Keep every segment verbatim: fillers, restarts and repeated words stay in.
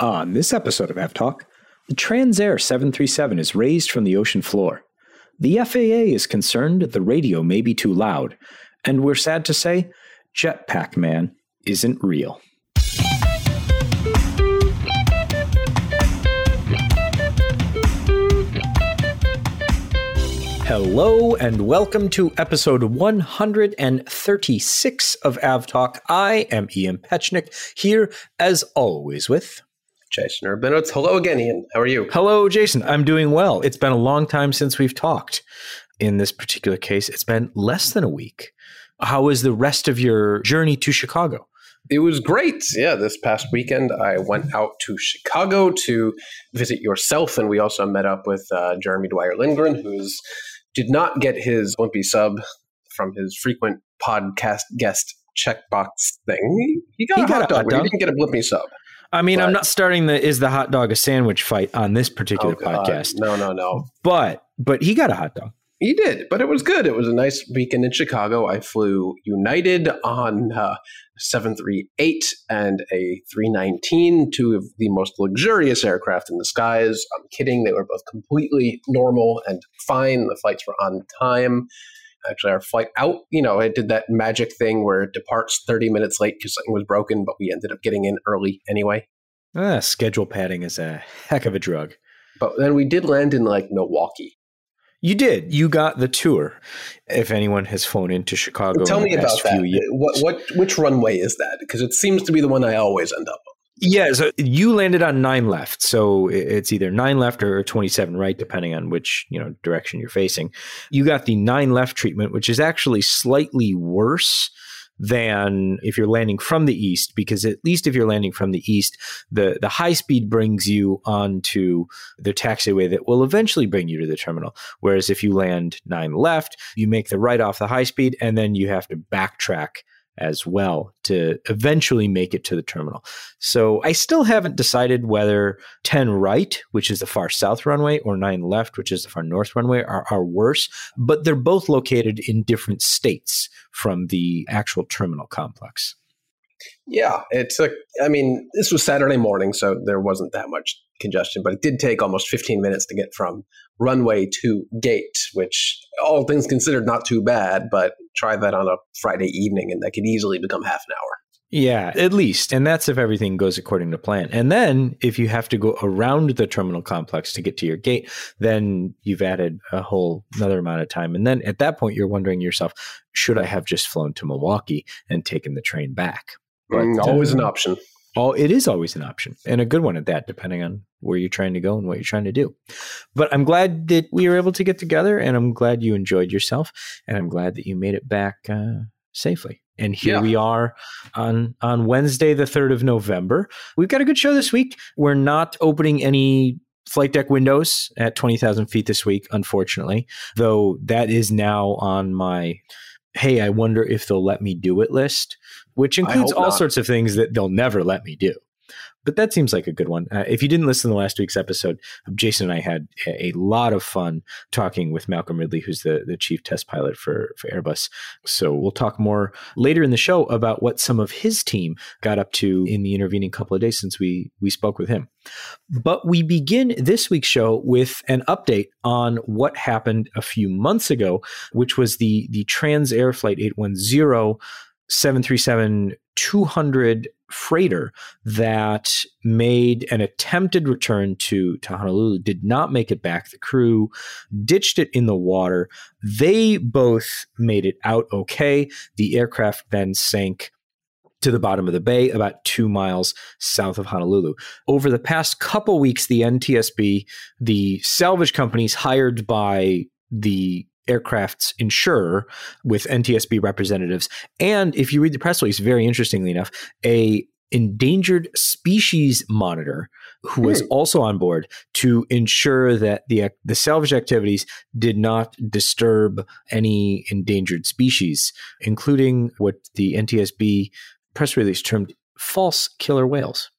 On this episode of F-Talk, the Transair seven thirty-seven is raised from the ocean floor. The F A A is concerned the radio may be too loud, and we're sad to say, Jetpack Man isn't real. Hello and welcome to episode one thirty-six of AvTalk. I am Ian Petchenik, here as always with... Jason Urbanitz. Hello again, Ian. How are you? Hello, Jason. I'm doing well. It's been a long time since we've talked. In this particular case, it's been less than a week. How was the rest of your journey to Chicago? It was great. Yeah, this past weekend, I went out to Chicago to visit yourself, and we also met up with uh, Jeremy Dwyer Lindgren, who's did not get his wimpy sub from his frequent podcast guest checkbox thing. He got he a got hot dog, but he didn't get a wimpy sub. I mean, but, I'm not starting the is the hot dog a sandwich fight on this particular oh podcast. No, no, no. But but he got a hot dog. He did, but it was good. It was a nice weekend in Chicago. I flew United on uh, seven thirty-eight and a three nineteen, two of the most luxurious aircraft in the skies. I'm kidding. They were both completely normal and fine. The flights were on time. Actually, our flight out, you know, it did that magic thing where it departs thirty minutes late because something was broken, but we ended up getting in early anyway. Ah, schedule padding is a heck of a drug. But then we did land in like Milwaukee. You did. You got the tour. If anyone has flown into Chicago, tell me about that. What, what, which runway is that? Because it seems to be the one I always end up on. Yeah, so you landed on nine left. So it's either nine left or twenty-seven right, depending on which, you know, direction you're facing. You got the nine left treatment, which is actually slightly worse than if you're landing from the east, because at least if you're landing from the east, the, the high speed brings you onto the taxiway that will eventually bring you to the terminal. Whereas if you land nine left, you make the right off the high speed, and then you have to backtrack as well to eventually make it to the terminal. So I still haven't decided whether ten right, which is the far south runway, or nine left, which is the far north runway, are, are worse, but they're both located in different states from the actual terminal complex. Yeah, it's a, I mean, this was Saturday morning, so there wasn't that much congestion, but it did take almost fifteen minutes to get from runway to gate, which all things considered, not too bad, but try that on a Friday evening and that could easily become half an hour. Yeah, at least. And that's if everything goes according to plan. And then if you have to go around the terminal complex to get to your gate, then you've added a whole another amount of time. And then at that point, you're wondering yourself, should I have just flown to Milwaukee and taken the train back? But, mm, always uh, an option. Oh, it is always an option, and a good one at that, depending on where you're trying to go and what you're trying to do. But I'm glad that we were able to get together, and I'm glad you enjoyed yourself, and I'm glad that you made it back uh, safely. And here yeah. we are on, on Wednesday, the third of November. We've got a good show this week. We're not opening any flight deck windows at twenty thousand feet this week, unfortunately, though that is now on my... hey, I wonder if they'll let me do it list, which includes all not. sorts of things that they'll never let me do. But that seems like a good one. Uh, if you didn't listen to last week's episode, Jason and I had a lot of fun talking with Malcolm Ridley, who's the, the chief test pilot for, for Airbus. So we'll talk more later in the show about what some of his team got up to in the intervening couple of days since we, we spoke with him. But we begin this week's show with an update on what happened a few months ago, which was the, the Transair Flight eight ten seven thirty-seven two hundred freighter that made an attempted return to, to Honolulu, did not make it back. The crew ditched it in the water. They both made it out okay. The aircraft then sank to the bottom of the bay, about two miles south of Honolulu. Over the past couple weeks, the N T S B, the salvage companies hired by the aircraft's insurer with N T S B representatives. And if you read the press release, very interestingly enough, a endangered species monitor who was also on board to ensure that the, the salvage activities did not disturb any endangered species, including what the N T S B press release termed false killer whales.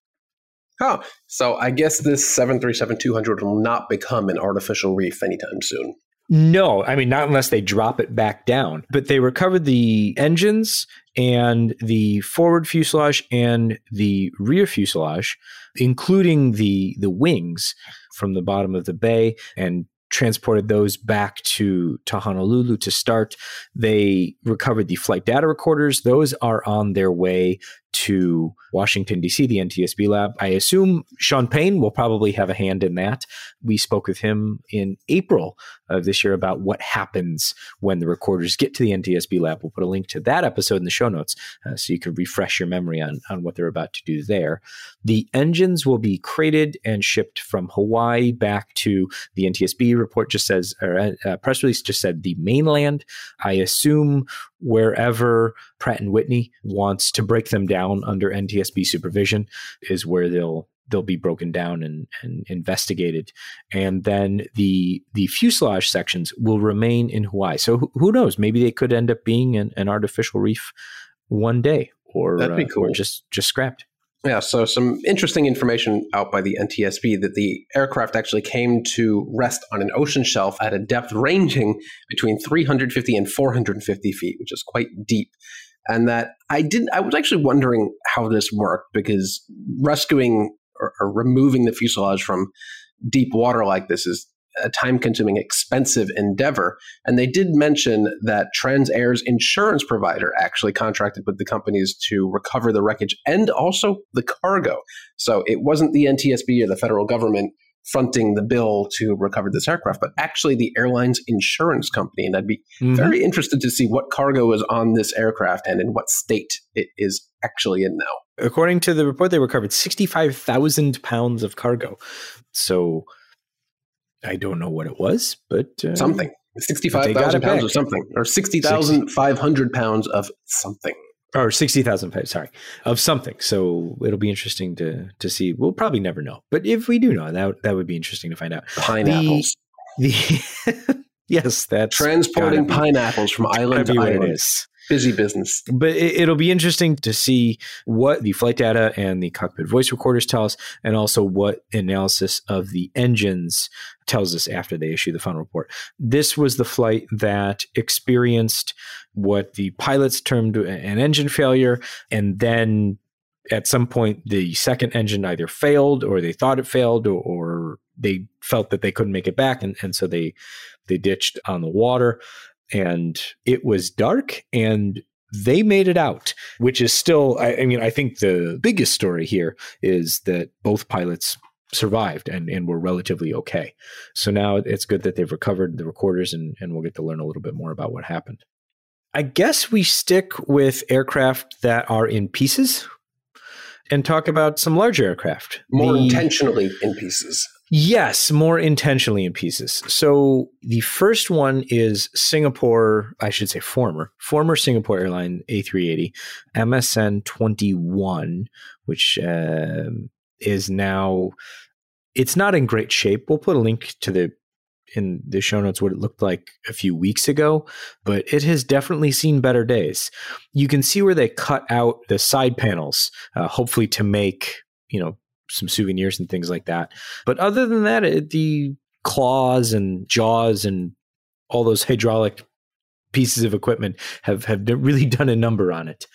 Oh, so I guess this seven thirty-seven two hundred will not become an artificial reef anytime soon. No, I mean, not unless they drop it back down. But they recovered the engines and the forward fuselage and the rear fuselage, including the the wings from the bottom of the bay, and transported those back to, to Honolulu to start. They recovered the flight data recorders. Those are on their way to Washington, D C, the N T S B lab. I assume Sean Payne will probably have a hand in that. We spoke with him in April of this year about what happens when the recorders get to the N T S B lab. We'll put a link to that episode in the show notes uh, so you can refresh your memory on, on what they're about to do there. The engines will be crated and shipped from Hawaii back to the N T S B report just says, or uh, press release just said the mainland. I assume wherever Pratt and Whitney wants to break them down under N T S B supervision is where they'll they'll be broken down and, and investigated. And then the the fuselage sections will remain in Hawaii. So who, who knows? Maybe they could end up being an, an artificial reef one day, or, That'd be cool. uh, or just, just scrapped. Yeah, so some interesting information out by the N T S B that the aircraft actually came to rest on an ocean shelf at a depth ranging between three hundred fifty and four hundred fifty feet, which is quite deep. And that I didn't, I was actually wondering how this worked, because rescuing or, or removing the fuselage from deep water like this is a time-consuming, expensive endeavor. And they did mention that Transair's insurance provider actually contracted with the companies to recover the wreckage and also the cargo. So it wasn't the N T S B or the federal government fronting the bill to recover this aircraft, but actually the airline's insurance company. And I'd be mm-hmm. very interested to see what cargo is on this aircraft and in what state it is actually in now. According to the report, they recovered sixty-five thousand pounds of cargo. So I don't know what it was, but uh, something sixty-five thousand pounds of something, or sixty thousand five hundred pounds of something, or sixty thousand, sorry, of something. So it'll be interesting to to see. We'll probably never know, but if we do know, that that would be interesting to find out. Pineapples. The, the yes, that's transporting pineapples from island to island. It is. Busy business. But it'll be interesting to see what the flight data and the cockpit voice recorders tell us, and also what analysis of the engines tells us after they issue the final report. This was the flight that experienced what the pilots termed an engine failure, and then at some point the second engine either failed, or they thought it failed, or, or they felt that they couldn't make it back, and, and so they they ditched on the water. And it was dark, and they made it out, which is still, I, I mean, I think the biggest story here is that both pilots survived and, and were relatively okay. So now it's good that they've recovered the recorders, and, and we'll get to learn a little bit more about what happened. I guess we stick with aircraft that are in pieces and talk about some larger aircraft. More the, intentionally in pieces. Yes, more intentionally in pieces. So the first one is Singapore, I should say former, former Singapore Airlines A three eighty, M S N twenty-one, which uh, is now, it's not in great shape. We'll put a link to the in the show notes what it looked like a few weeks ago, but it has definitely seen better days. You can see where they cut out the side panels, uh, hopefully to make, you know, some souvenirs and things like that. But other than that, it, the claws and jaws and all those hydraulic pieces of equipment have, have really done a number on it.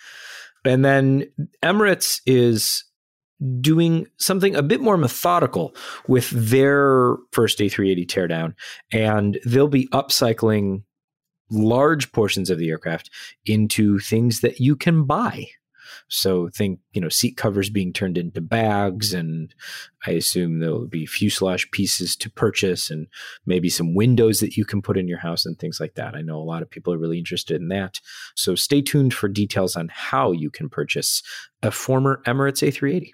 And then Emirates is doing something a bit more methodical with their first A three eighty teardown, and they'll be upcycling large portions of the aircraft into things that you can buy. So think, you know, seat covers being turned into bags, and I assume there'll be fuselage pieces to purchase, and maybe some windows that you can put in your house and things like that. I know a lot of people are really interested in that. So stay tuned for details on how you can purchase a former Emirates A three eighty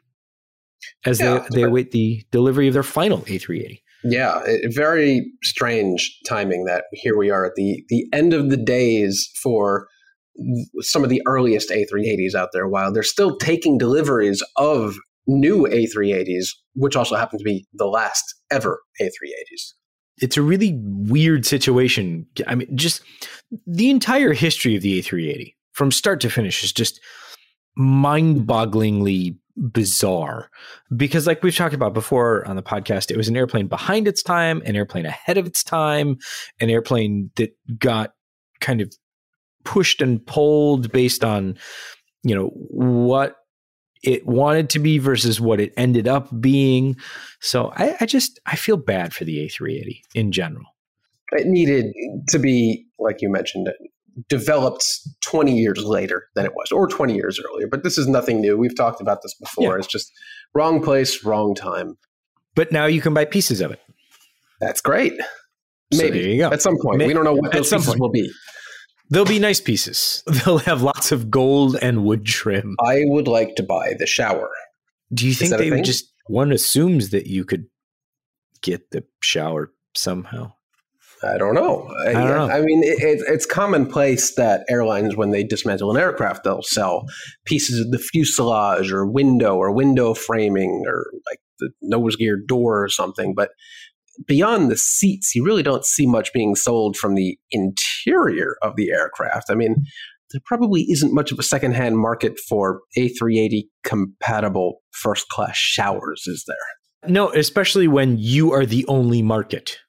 as yeah, they, they await the delivery of their final A three eighty. Yeah, it, very strange timing that here we are at the the end of the days for some of the earliest A three eighties out there, while they're still taking deliveries of new A three eighties, which also happen to be the last ever A three eighties. It's a really weird situation. I mean, just the entire history of the A three eighty from start to finish is just mind-bogglingly bizarre because, like we've talked about before on the podcast, it was an airplane behind its time, an airplane ahead of its time, an airplane that got kind of pushed and pulled based on, you know, what it wanted to be versus what it ended up being. So I, I just, I feel bad for the A three eighty in general. It needed to be, like you mentioned, developed twenty years later than it was, or twenty years earlier. But this is nothing new. We've talked about this before. Yeah. It's just wrong place, wrong time. But now you can buy pieces of it. That's great. Maybe. So there you go. At some point. Maybe. We don't know what those pieces point. will be. They'll be nice pieces. They'll have lots of gold and wood trim. I would like to buy the shower. Do you think they would just, one assumes that you could get the shower somehow? I don't know. I, I, don't know. I mean, it, it, it's commonplace that airlines, when they dismantle an aircraft, they'll sell pieces of the fuselage or window or window framing or like the nose gear door or something. But beyond the seats, you really don't see much being sold from the interior of the aircraft. I mean, there probably isn't much of a secondhand market for A three eighty compatible first class showers, is there? No, especially when you are the only market.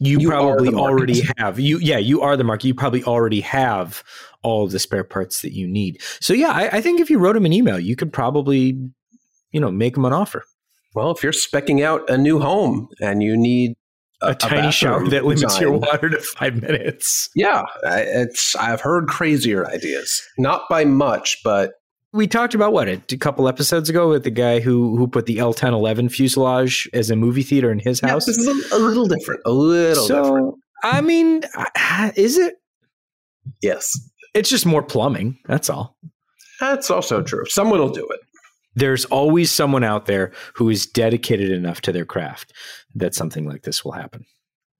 You, you probably already have you. Yeah, you are the market. You probably already have all of the spare parts that you need. So, yeah, I, I think if you wrote them an email, you could probably, you know, make them an offer. Well, if you're specking out a new home and you need a, a tiny a shower that limits design, your water to five minutes. Yeah, it's I've heard crazier ideas, not by much, but. We talked about what, a couple episodes ago with the guy who who put the L ten eleven fuselage as a movie theater in his house. Yeah, this is a, a little different. A little so, different. I mean, is it? Yes. It's just more plumbing. That's all. That's also true. Someone will do it. There's always someone out there who is dedicated enough to their craft that something like this will happen.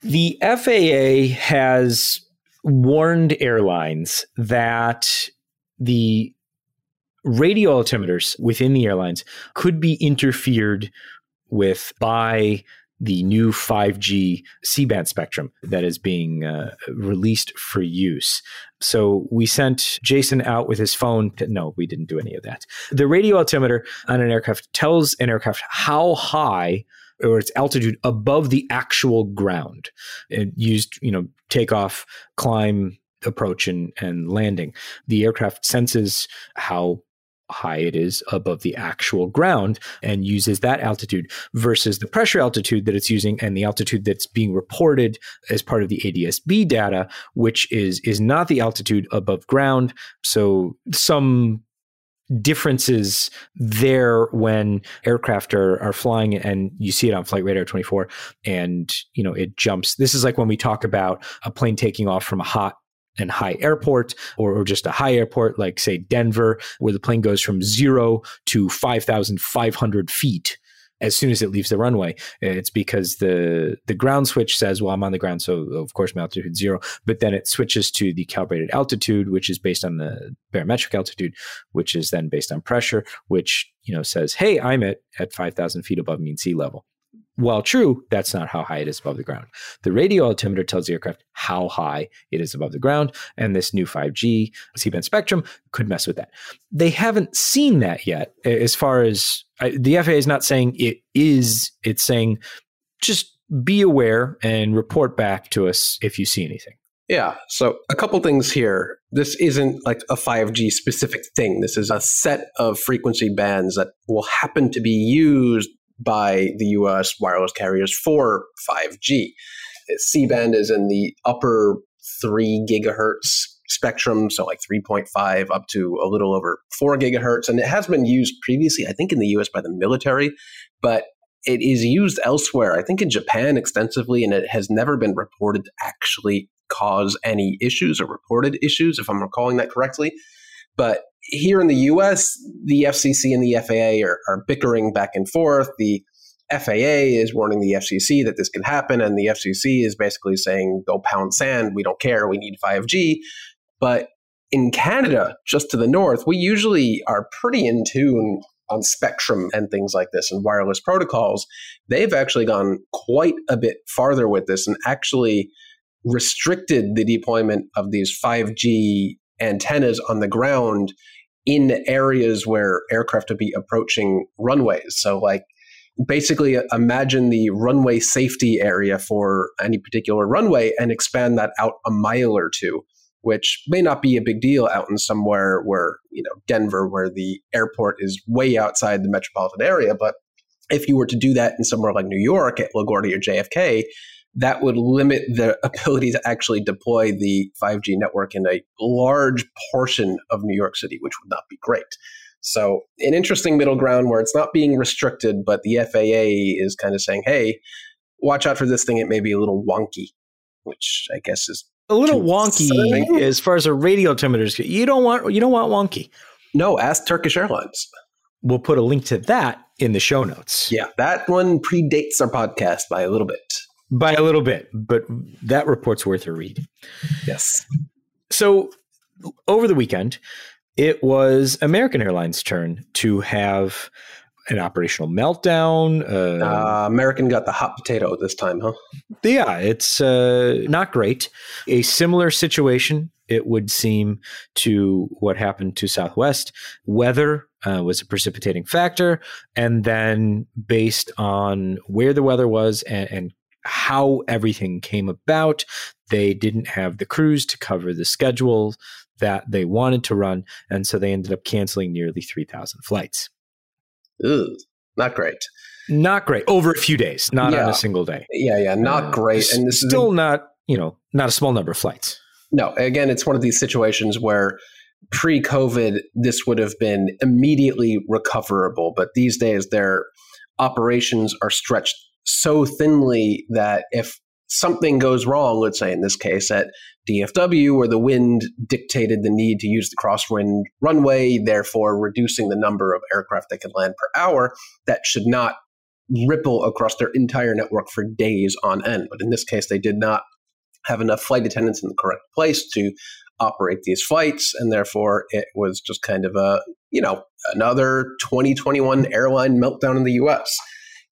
The F A A has warned airlines that the radio altimeters within the airlines could be interfered with by the new five G C-band spectrum that is being uh, released for use. So we sent Jason out with his phone. To, no, we didn't do any of that. The radio altimeter on an aircraft tells an aircraft how high or its altitude above the actual ground. It used, you know, takeoff, climb, approach, and, and landing. The aircraft senses how high it is above the actual ground and uses that altitude versus the pressure altitude that it's using and the altitude that's being reported as part of the A D S B data, which is is not the altitude above ground. So some differences there when aircraft are, are flying, and you see it on Flight Radar twenty-four, and you know it jumps. This is like when we talk about a plane taking off from a hot and high airport, or, or just a high airport, like say Denver, where the plane goes from zero to five thousand five hundred feet as soon as it leaves the runway. It's because the, the ground switch says, well, I'm on the ground, so of course my altitude is zero, but then it switches to the calibrated altitude, which is based on the barometric altitude, which is then based on pressure, which, you know, says, hey, I'm at, at five thousand feet above mean sea level. While true, that's not how high it is above the ground. The radio altimeter tells the aircraft how high it is above the ground, and this new five G C-band spectrum could mess with that. They haven't seen that yet. As far as I, the F A A is not saying it is, it's saying just be aware and report back to us if you see anything. Yeah. So a couple things here. This isn't like a five G specific thing. This is a set of frequency bands that will happen to be used by the U S wireless carriers for five G. C-band is in the upper three gigahertz spectrum, so like three point five up to a little over four gigahertz. And it has been used previously, I think in the U S by the military, but it is used elsewhere, I think in Japan extensively, and it has never been reported to actually cause any issues or reported issues, if I'm recalling that correctly. But here in the U S, the F C C and the F A A are, are bickering back and forth. The F A A is warning the F C C that this could happen, and the F C C is basically saying, go pound sand, we don't care, we need five G. But in Canada, just to the north, we usually are pretty in tune on spectrum and things like this and wireless protocols. They've actually gone quite a bit farther with this and actually restricted the deployment of these five G antennas on the ground in areas where aircraft would be approaching runways. So like basically imagine the runway safety area for any particular runway and expand that out a mile or two, which may not be a big deal out in somewhere where, you know, Denver, where the airport is way outside the metropolitan area. But if you were to do that in somewhere like New York at LaGuardia or J F K, that would limit the ability to actually deploy the five G network in a large portion of New York City, which would not be great. So an interesting middle ground where it's not being restricted, but the F A A is kind of saying, hey, watch out for this thing. It may be a little wonky, which I guess is a little wonky something. As far as a radio altimeter is. You don't want you don't want wonky. No, ask Turkish Airlines. We'll put a link to that in the show notes. Yeah, that one predates our podcast by a little bit. By a little bit, but that report's worth a read. Yes. So over the weekend, it was American Airlines' turn to have an operational meltdown. Uh, uh, American got the hot potato this time, huh? Yeah, it's uh, not great. A similar situation, it would seem, to what happened to Southwest. Weather uh, was a precipitating factor. And then based on where the weather was and, and how everything came about, they didn't have the crews to cover the schedule that they wanted to run. And so they ended up canceling nearly three thousand flights. Ooh, not great. Not great. Over a few days, not yeah. on a single day. Yeah, yeah, not uh, great. And this still is a, not, you know, not a small number of flights. No, again, it's one of these situations where pre-COVID, this would have been immediately recoverable. But these days, their operations are stretched so thinly that if something goes wrong, let's say in this case at D F W, where the wind dictated the need to use the crosswind runway, therefore reducing the number of aircraft that can land per hour, that should not ripple across their entire network for days on end. But in this case, they did not have enough flight attendants in the correct place to operate these flights, and therefore it was just kind of a, you know, another twenty twenty-one airline meltdown in the U S.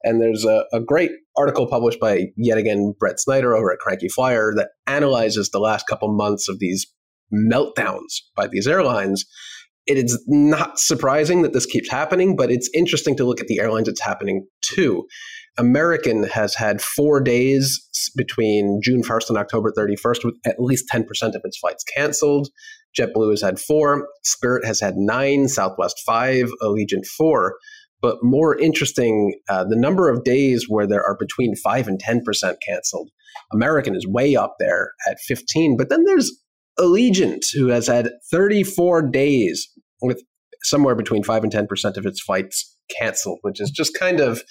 And there's a, a great article published by, yet again, Brett Snyder over at Cranky Flier that analyzes the last couple months of these meltdowns by these airlines. It is not surprising that this keeps happening, but it's interesting to look at the airlines it's happening to. American has had four days between June first and October thirty-first with at least ten percent of its flights canceled. JetBlue has had four. Spirit has had nine. Southwest five. Allegiant four. But more interesting, uh, the number of days where there are between five and ten percent canceled. American is way up there at fifteen. But then there's Allegiant, who has had thirty-four days with somewhere between five and ten percent of its flights canceled, which is just kind of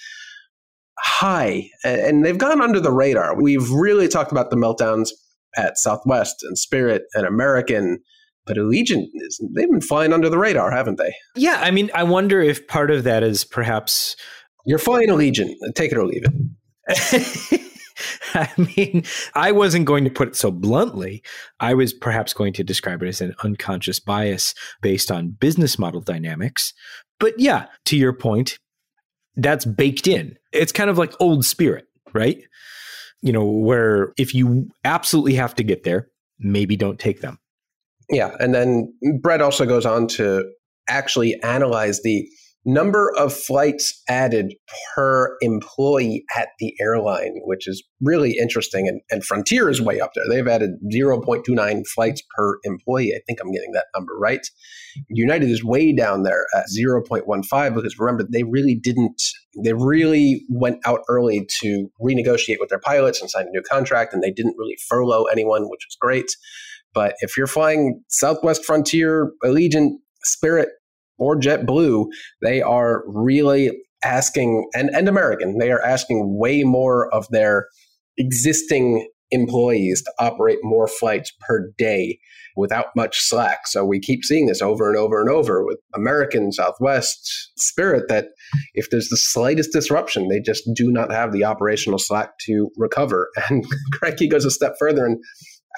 high. And they've gone under the radar. We've really talked about the meltdowns at Southwest and Spirit and American. But Allegiant, they've been flying under the radar, haven't they? Yeah. I mean, I wonder if part of that is perhaps... You're flying Allegiant. Take it or leave it. I mean, I wasn't going to put it so bluntly. I was perhaps going to describe it as an unconscious bias based on business model dynamics. But yeah, to your point, that's baked in. It's kind of like old Spirit, right? You know, where if you absolutely have to get there, maybe don't take them. Yeah. And then Brett also goes on to actually analyze the number of flights added per employee at the airline, which is really interesting. And, and Frontier is way up there. They've added zero point two nine flights per employee. I think I'm getting that number right. United is way down there at zero point one five because remember, they really didn't, they really went out early to renegotiate with their pilots and sign a new contract. And they didn't really furlough anyone, which was great. But if you're flying Southwest, Frontier, Allegiant, Spirit, or JetBlue, they are really asking, and, and American, they are asking way more of their existing employees to operate more flights per day without much slack. So we keep seeing this over and over and over with American, Southwest, Spirit, that if there's the slightest disruption, they just do not have the operational slack to recover. And Cranky goes a step further and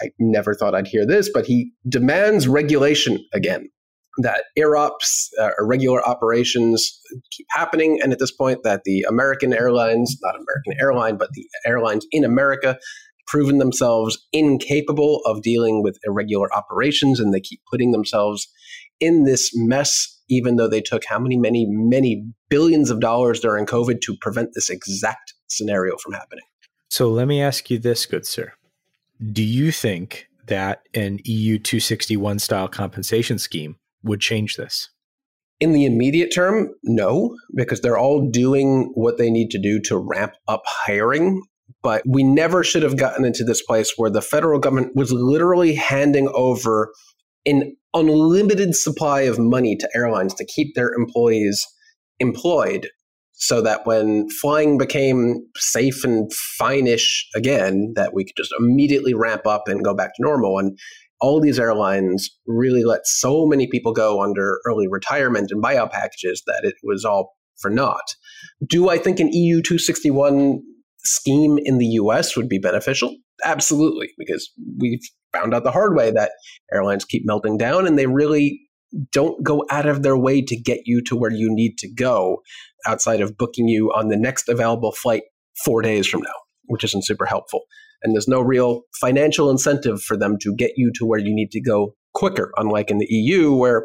I never thought I'd hear this, but he demands regulation again, that air ops, uh, irregular operations keep happening. And at this point, that the American airlines, not American airline, but the airlines in America, proven themselves incapable of dealing with irregular operations. And they keep putting themselves in this mess, even though they took how many, many, many billions of dollars during COVID to prevent this exact scenario from happening. So let me ask you this, good sir. Do you think that an E U two sixty-one style compensation scheme would change this? In the immediate term, no, because they're all doing what they need to do to ramp up hiring. But we never should have gotten into this place where the federal government was literally handing over an unlimited supply of money to airlines to keep their employees employed, so that when flying became safe and fine-ish again, that we could just immediately ramp up and go back to normal. And all these airlines really let so many people go under early retirement and buyout packages that it was all for naught. Do I think an E U two sixty-one scheme in the U S would be beneficial? Absolutely, because we've found out the hard way that airlines keep melting down and they really don't go out of their way to get you to where you need to go outside of booking you on the next available flight four days from now, which isn't super helpful. And there's no real financial incentive for them to get you to where you need to go quicker, unlike in the E U, where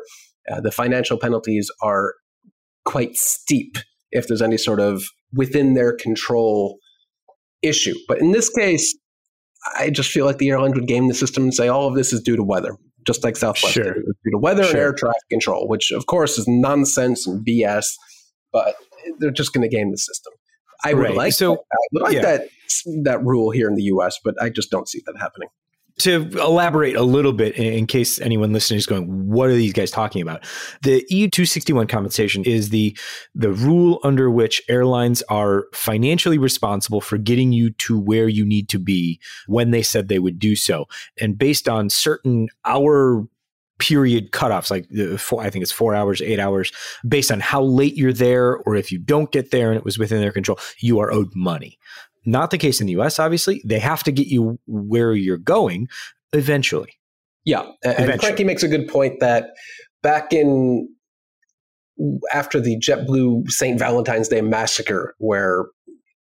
uh, the financial penalties are quite steep if there's any sort of within their control issue. But in this case, I just feel like the airlines would game the system and say all of this is due to weather, just like Southwest sure. did, due to weather sure. and air traffic control, which of course is nonsense and B S, but they're just going to game the system. I would right. like, so, that. I would like yeah. that that rule here in the U S, but I just don't see that happening. To elaborate a little bit, in case anyone listening is going, what are these guys talking about? The E U two sixty-one compensation is the the rule under which airlines are financially responsible for getting you to where you need to be when they said they would do so. And based on certain hour period cutoffs, like the four, I think it's four hours, eight hours, based on how late you're there, or if you don't get there and it was within their control, you are owed money. Not the case in the U S, obviously. They have to get you where you're going eventually. Yeah. And eventually. Cranky makes a good point that back in, after the JetBlue Saint Valentine's Day massacre, where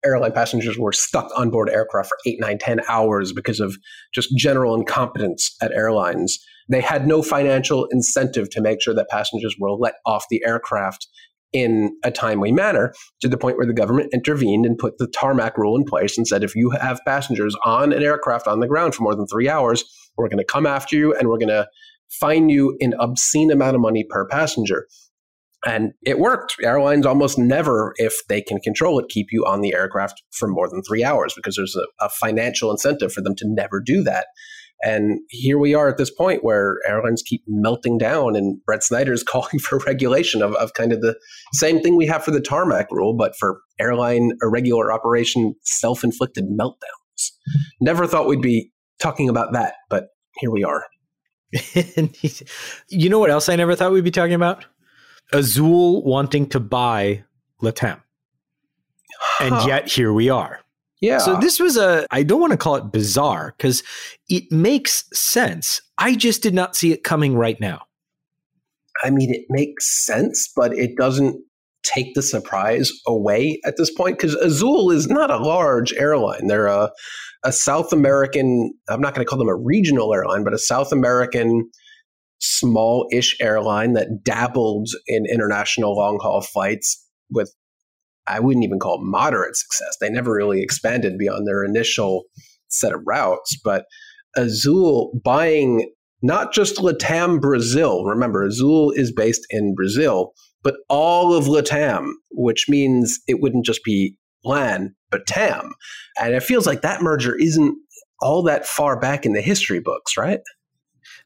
airline passengers were stuck on board aircraft for eight, nine, ten hours because of just general incompetence at airlines, they had no financial incentive to make sure that passengers were let off the aircraft in a timely manner, to the point where the government intervened and put the tarmac rule in place and said, if you have passengers on an aircraft on the ground for more than three hours, we're going to come after you and we're going to fine you an obscene amount of money per passenger. And it worked. Airlines almost never, if they can control it, keep you on the aircraft for more than three hours because there's a, a financial incentive for them to never do that. And here we are at this point where airlines keep melting down, and Brett Snyder is calling for regulation of, of kind of the same thing we have for the tarmac rule, but for airline irregular operation, self-inflicted meltdowns. Never thought we'd be talking about that, but here we are. You know what else I never thought we'd be talking about? Azul wanting to buy LATAM. Huh. And yet here we are. Yeah. So this was a, I don't want to call it bizarre because it makes sense. I just did not see it coming right now. I mean, it makes sense, but it doesn't take the surprise away at this point because Azul is not a large airline. They're a, a South American, I'm not going to call them a regional airline, but a South American small-ish airline that dabbled in international long-haul flights with, I wouldn't even call it moderate success. They never really expanded beyond their initial set of routes. But Azul buying not just LATAM Brazil, remember Azul is based in Brazil, but all of LATAM, which means it wouldn't just be LAN, but TAM. And it feels like that merger isn't all that far back in the history books, right?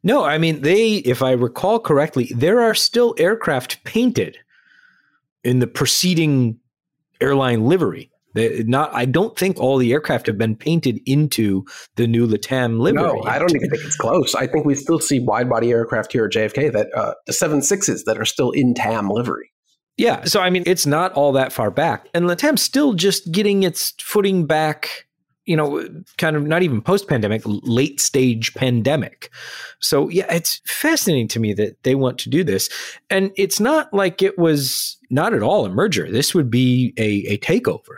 No, I mean, they, if I recall correctly, there are still aircraft painted in the preceding airline livery. They, not, I don't think all the aircraft have been painted into the new LATAM livery. No, yet. I don't even think it's close. I think we still see wide-body aircraft here at J F K, that uh, the seven sixes that are still in TAM livery. Yeah, so I mean, it's not all that far back. And LATAM's still just getting its footing back, you know, kind of not even post-pandemic, late-stage pandemic. So yeah, it's fascinating to me that they want to do this. And it's not like it was not at all a merger. This would be a, a takeover.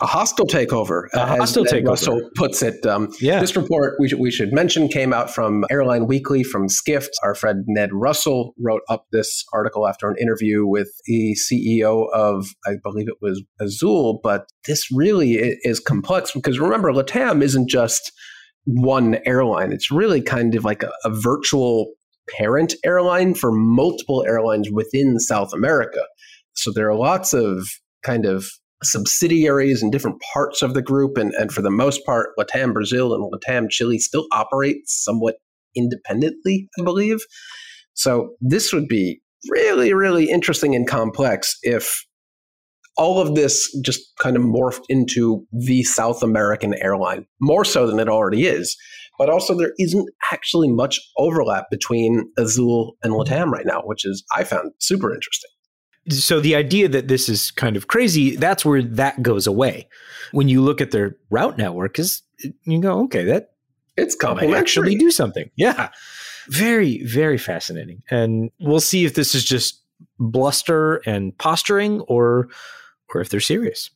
A hostile takeover, a as hostile Ned takeover. Russell puts it. Um, yeah. This report, we, sh- we should mention, came out from Airline Weekly, from Skift. Our friend Ned Russell wrote up this article after an interview with the C E O of, I believe it was Azul, but this really is complex because remember, LATAM isn't just one airline. It's really kind of like a, a virtual parent airline for multiple airlines within South America. So there are lots of kind of subsidiaries in different parts of the group. And, and for the most part, LATAM Brazil and LATAM Chile still operate somewhat independently, I believe. So this would be really, really interesting and complex if all of this just kind of morphed into the South American airline, more so than it already is. But also there isn't actually much overlap between Azul and LATAM right now, which is, I found super interesting. So the idea that this is kind of crazy, that's where that goes away. When you look at their route network, is you go, okay, that it's complementary. Might actually do something. Yeah. Very, very fascinating. And we'll see if this is just bluster and posturing or or if they're serious.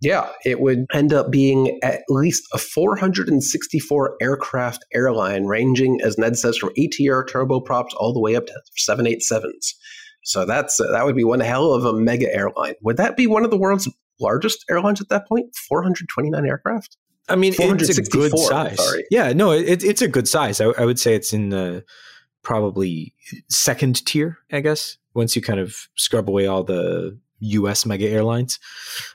Yeah, it would end up being at least a four hundred sixty-four aircraft airline ranging, as Ned says, from A T R turboprops all the way up to seven eighty-sevens. So that's uh, that would be one hell of a mega airline. Would that be one of the world's largest airlines at that point? four hundred twenty-nine aircraft? I mean, it's a good size. Sorry. Yeah, no, it, it's a good size. I, I would say it's in the probably second tier, I guess, once you kind of scrub away all the U S mega airlines.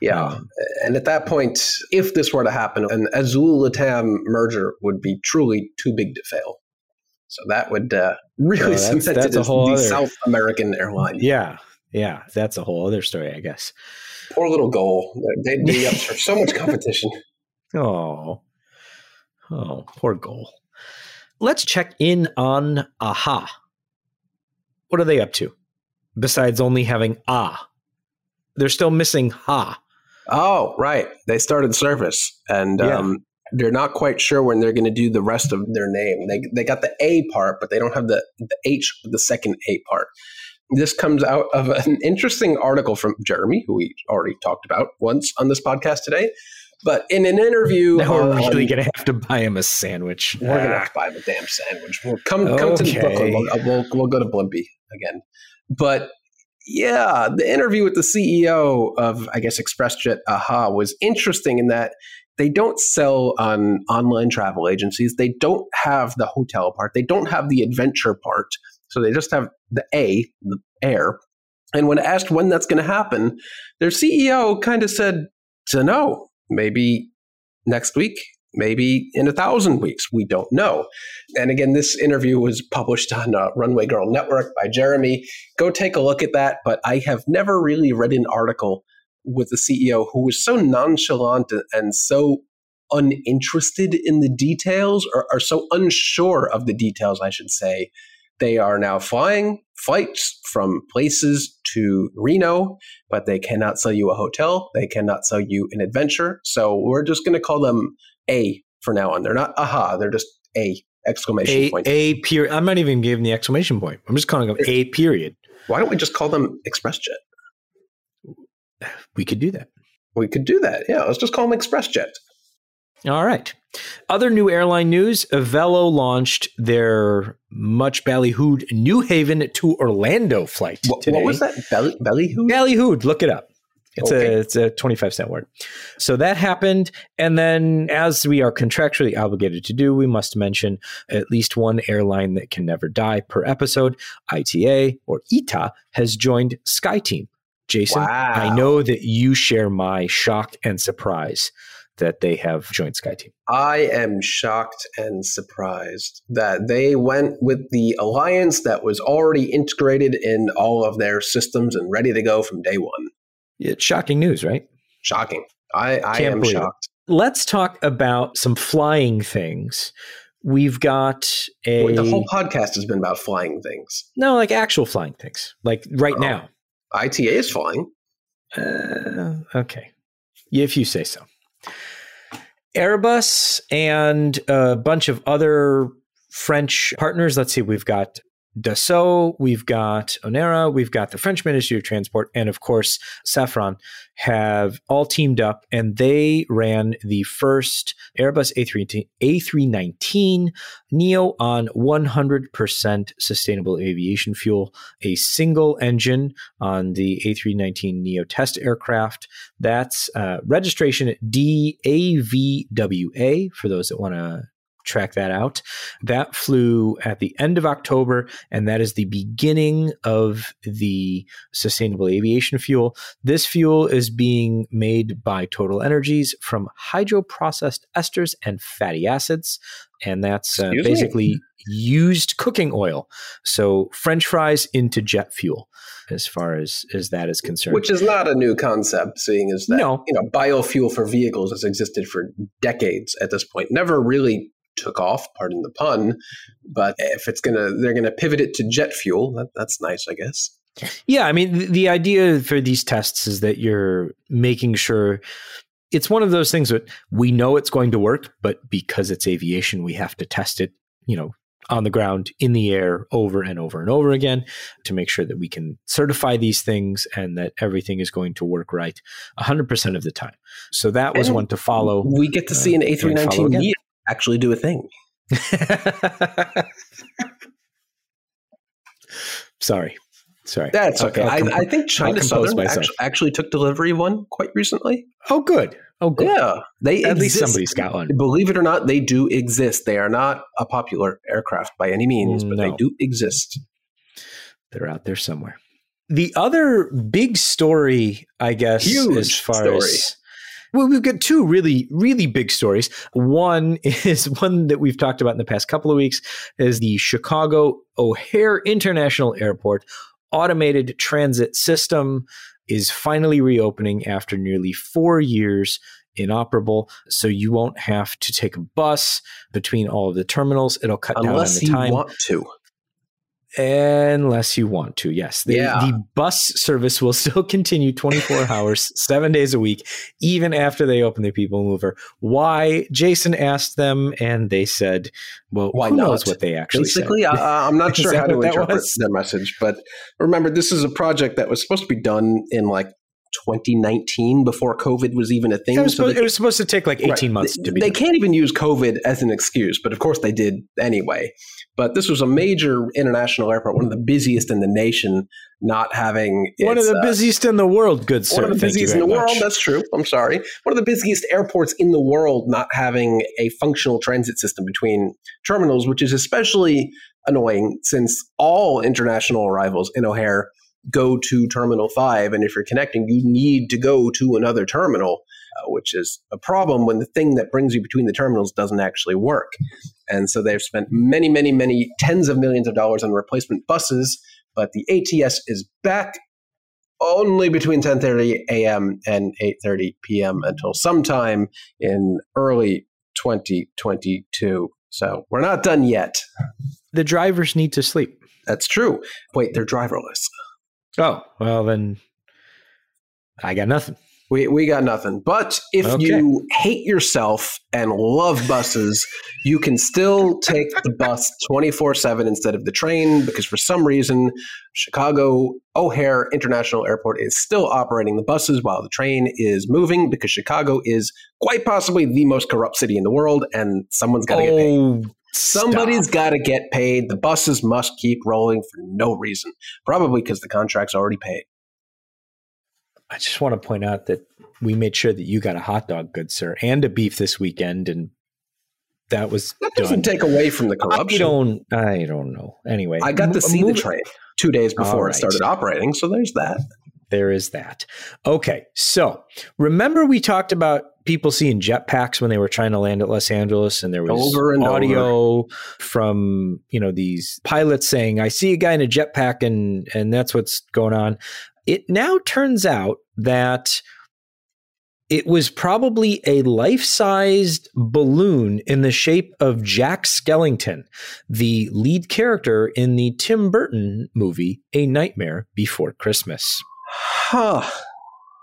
Yeah. Um, and at that point, if this were to happen, an Azul-LATAM merger would be truly too big to fail. So that would uh, really oh, cement it as the other South American airline. Yeah, yeah. That's a whole other story, I guess. Poor little goal. They'd be up for so much competition. Oh, oh, poor goal. Let's check in on A H A. What are they up to? Besides only having ah, they're still missing ha. Oh, right. They started service and yeah. um They're not quite sure when they're going to do the rest of their name. They they got the A part, but they don't have the, the H, the second A part. This comes out of an interesting article from Jeremy, who we already talked about once on this podcast today. But in an interview... Now we're really um, going to have to buy him a sandwich. We're ah. going to have to buy him a damn sandwich. We'll come, come okay. to Brooklyn. We'll, we'll, we'll go to Blimpie again. But... Yeah, the interview with the C E O of, I guess, ExpressJet A H A was interesting in that they don't sell on online travel agencies. They don't have the hotel part. They don't have the adventure part. So they just have the A, the air. And when asked when that's going to happen, their C E O kind of said, "Dunno, maybe next week, maybe in a thousand weeks. We don't know." And again, this interview was published on uh, Runway Girl Network by Jeremy. Go take a look at that. But I have never really read an article with the C E O who was so nonchalant and so uninterested in the details, or, or so unsure of the details, I should say. They are now flying flights from places to Reno, but they cannot sell you a hotel. They cannot sell you an adventure. So we're just going to call them A for now on. They're not aha. They're just A exclamation a, point. A period. I'm not even giving the exclamation point. I'm just calling them A period. Why don't we just call them ExpressJet? We could do that. We could do that. Yeah. Let's just call them ExpressJet. All right. Other new airline news. Avelo launched their much ballyhooed New Haven to Orlando flight what, today. What was that? Bally, ballyhooed? Ballyhooed. Look it up. It's okay. a it's a twenty-five cent word. So that happened. And then as we are contractually obligated to do, we must mention at least one airline that can never die per episode. I T A or E T A has joined SkyTeam. Jason, wow. I know that you share my shock and surprise that they have joined SkyTeam. I am shocked and surprised that they went with the alliance that was already integrated in all of their systems and ready to go from day one. It's shocking news, right? Shocking. I, I am shocked. It. Let's talk about some flying things. We've got a... Wait, the whole podcast has been about flying things. No, like actual flying things. Like right oh, now. I T A is flying. Uh, okay. If you say so. Airbus and a bunch of other French partners. Let's see. We've got Dassault, we've got Onera, we've got the French Ministry of Transport, and of course, Safran have all teamed up, and they ran the first Airbus A three nineteen neo on one hundred percent sustainable aviation fuel, a single engine on the A three nineteen neo test aircraft. That's uh, registration D A V W A for those that want to track that out. That flew at the end of October, and that is the beginning of the sustainable aviation fuel. This fuel is being made by Total Energies from hydroprocessed esters and fatty acids, and that's uh, basically used cooking oil. So French fries into jet fuel, as far as, as that is concerned. Which is not a new concept, seeing as that no. you know, biofuel for vehicles has existed for decades at this point. Never really took off, pardon the pun, but if it's gonna, they're gonna pivot it to jet fuel. That, that's nice, I guess. Yeah, I mean, the idea for these tests is that you're making sure it's one of those things that we know it's going to work, but because it's aviation, we have to test it, you know, on the ground, in the air, over and over and over again to make sure that we can certify these things and that everything is going to work right one hundred percent of the time. So that was and one to follow. We get to uh, see an A three nineteen actually do a thing. Sorry. Sorry. That's okay. okay. Com- I, I think China Southern actually, actually took delivery of one quite recently. Oh, good. Oh, good. Yeah. They At exist. least somebody's got one. Believe it or not, they do exist. They are not a popular aircraft by any means, but no. they do exist. They're out there somewhere. The other big story, I guess, Huge as far story. as... Well, we've got two really, really big stories. One is one that we've talked about in the past couple of weeks is the Chicago O'Hare International Airport automated transit system is finally reopening after nearly four years inoperable. So you won't have to take a bus between all of the terminals. It'll cut Unless down on the time. Unless you want to. Unless you want to, yes. The, yeah. the bus service will still continue twenty-four hours, seven days a week, even after they open their people mover. Why? Jason asked them, and they said, well, Why who not? knows what they actually Basically, said. Basically, uh, I'm not sure how to interpret their message. But remember, this is a project that was supposed to be done in like twenty nineteen before COVID was even a thing. It was, so supposed, they, it was supposed to take like eighteen right. months to be They done. can't even use COVID as an excuse, but of course they did anyway. But this was a major international airport, one of the busiest in the nation, not having... One of the uh, busiest in the world, good sir. One of the busiest in the much. world, that's true. I'm sorry. One of the busiest airports in the world not having a functional transit system between terminals, which is especially annoying since all international arrivals in O'Hare go to Terminal five, and if you're connecting, you need to go to another terminal, uh, which is a problem when the thing that brings you between the terminals doesn't actually work. And so they've spent many, many, many tens of millions of dollars on replacement buses, but the A T S is back only between ten thirty a.m. and eight thirty p.m. until sometime in early twenty twenty-two. So we're not done yet. The drivers need to sleep. That's true. Wait, they're driverless. Oh, well, then I got nothing. We we got nothing. But if okay. you hate yourself and love buses, you can still take the bus twenty-four seven instead of the train, because for some reason, Chicago O'Hare International Airport is still operating the buses while the train is moving, because Chicago is quite possibly the most corrupt city in the world, and someone's got to oh. get paid. Somebody's got to get paid. The buses must keep rolling for no reason, probably because the contract's already paid. I just want to point out that we made sure that you got a hot dog, good sir, and a beef this weekend, and that was That done. doesn't take away from the corruption. I don't, I don't know. Anyway. I got to see the train two days before right. it started operating, so there's that. There is that. Okay, so remember we talked about people seeing jetpacks when they were trying to land at Los Angeles, and there was over and audio over. from, you know, these pilots saying, I see a guy in a jetpack, and and that's what's going on. It now turns out that it was probably a life-sized balloon in the shape of Jack Skellington, the lead character in the Tim Burton movie, A Nightmare Before Christmas. Huh.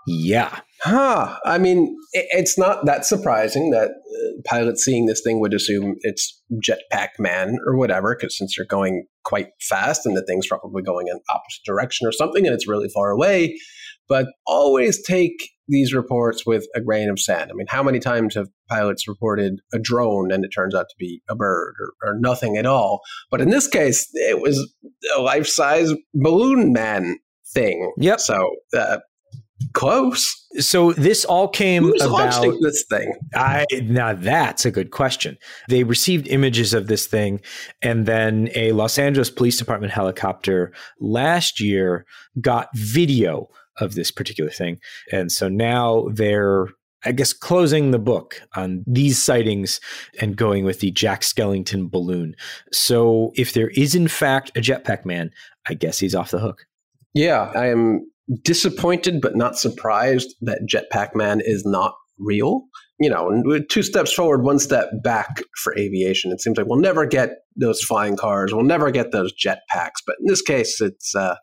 Yeah. Huh. I mean, it's not that surprising that pilots seeing this thing would assume it's Jetpack Man or whatever, because since they're going quite fast and the thing's probably going in opposite direction or something and it's really far away. But always take these reports with a grain of sand. I mean, how many times have pilots reported a drone and it turns out to be a bird or, or nothing at all? But in this case, it was a life-size balloon man thing. Yep. So uh, close. So this all came Who's about launching this thing. I now that's a good question. They received images of this thing, and then a Los Angeles Police Department helicopter last year got video of this particular thing. And so now they're, I guess, closing the book on these sightings and going with the Jack Skellington balloon. So if there is, in fact, a Jetpack Man, I guess he's off the hook. Yeah, I am disappointed but not surprised that Jetpack Man is not real. You know, two steps forward, one step back for aviation. It seems like we'll never get those flying cars. We'll never get those jetpacks. But in this case, it's... Uh,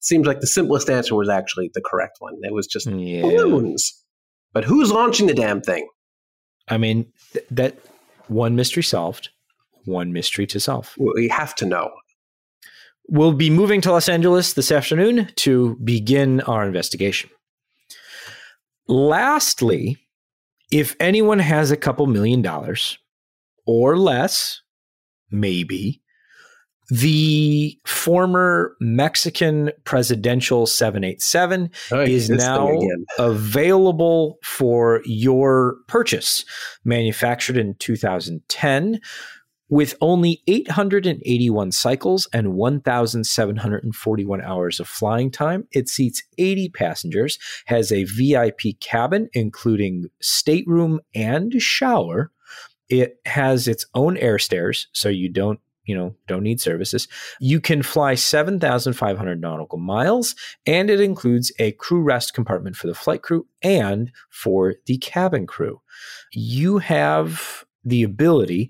seems like the simplest answer was actually the correct one. It was just yeah. balloons. But who's launching the damn thing? I mean, th- that one mystery solved, one mystery to solve. We have to know. We'll be moving to Los Angeles this afternoon to begin our investigation. Lastly, if anyone has a couple million dollars or less, maybe, the former Mexican presidential seven eighty-seven oh, is now available for your purchase. Manufactured in two thousand ten with only eight hundred eighty-one cycles and one thousand seven hundred forty-one hours of flying time. It seats eighty passengers, has a V I P cabin, including stateroom and shower. It has its own air stairs, so you don't You know, don't need services. You can fly seven thousand five hundred nautical miles, and it includes a crew rest compartment for the flight crew and for the cabin crew. You have the ability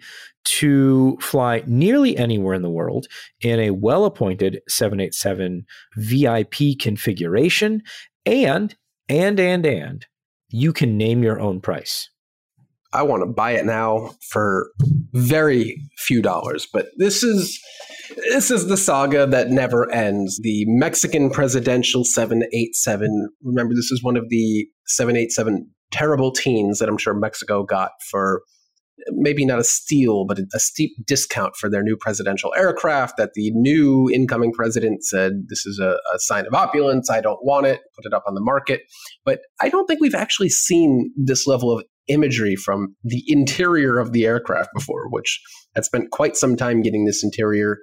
to fly nearly anywhere in the world in a well-appointed seven eighty-seven V I P configuration, and, and, and, and, you can name your own price. I want to buy it now for very few dollars, but this is this is the saga that never ends. The Mexican presidential seven eighty-seven. Remember, this is one of the seven eighty-seven terrible teens that I'm sure Mexico got for maybe not a steal, but a steep discount for their new presidential aircraft that the new incoming president said, this is a, a sign of opulence. I don't want it. Put it up on the market. But I don't think we've actually seen this level of imagery from the interior of the aircraft before, which had spent quite some time getting this interior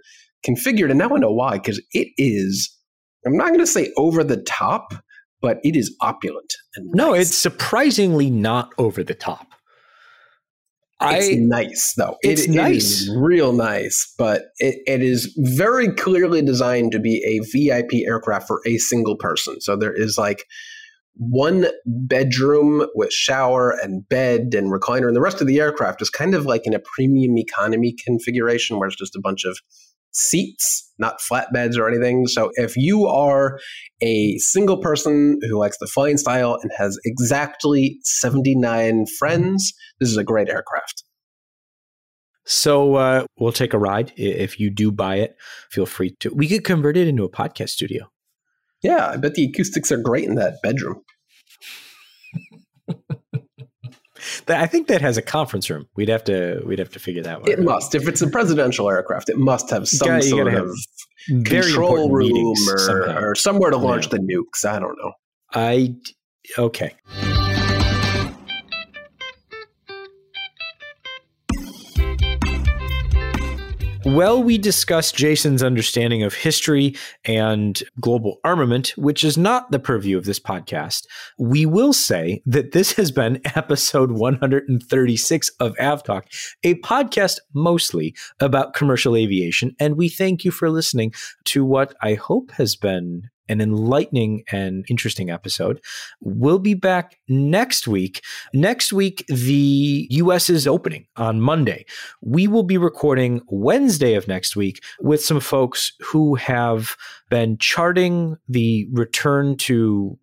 configured. And now I know why, because it is, I'm not going to say over the top, but it is opulent. And nice. No, it's surprisingly not over the top. It's I, nice, though. It's it, nice. It is real nice, but it, it is very clearly designed to be a V I P aircraft for a single person. So there is like one bedroom with shower and bed and recliner, and the rest of the aircraft is kind of like in a premium economy configuration where it's just a bunch of seats, not flatbeds or anything. So if you are a single person who likes the flying style and has exactly seventy-nine friends, this is a great aircraft. So uh, we'll take a ride. If you do buy it, feel free to. We could convert it into a podcast studio. Yeah, I bet the acoustics are great in that bedroom. I think that has a conference room. We'd have to we'd have to figure that one out. It must. If it's a presidential aircraft, it must have some gotta, sort of control room or, or somewhere to launch yeah. the nukes. I don't know. I okay. Well, we discussed Jason's understanding of history and global armament, which is not the purview of this podcast. We will say that this has been episode one hundred thirty-six of AvTalk, a podcast mostly about commercial aviation. And we thank you for listening to what I hope has been an enlightening and interesting episode. We'll be back next week. Next week, the U S is opening on Monday. We will be recording Wednesday of next week with some folks who have been charting the return to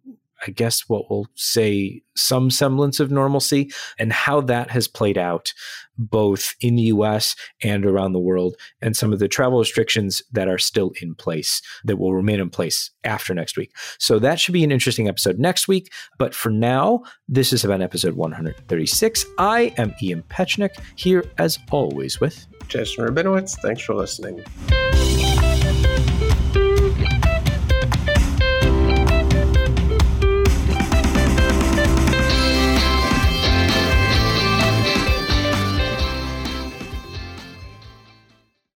I guess what we'll say, some semblance of normalcy, and how that has played out both in the U S and around the world, and some of the travel restrictions that are still in place that will remain in place after next week. So that should be an interesting episode next week. But for now, this has been episode one thirty-six. I am Ian Petchenik, here as always with Jason Urbanitz. Thanks for listening.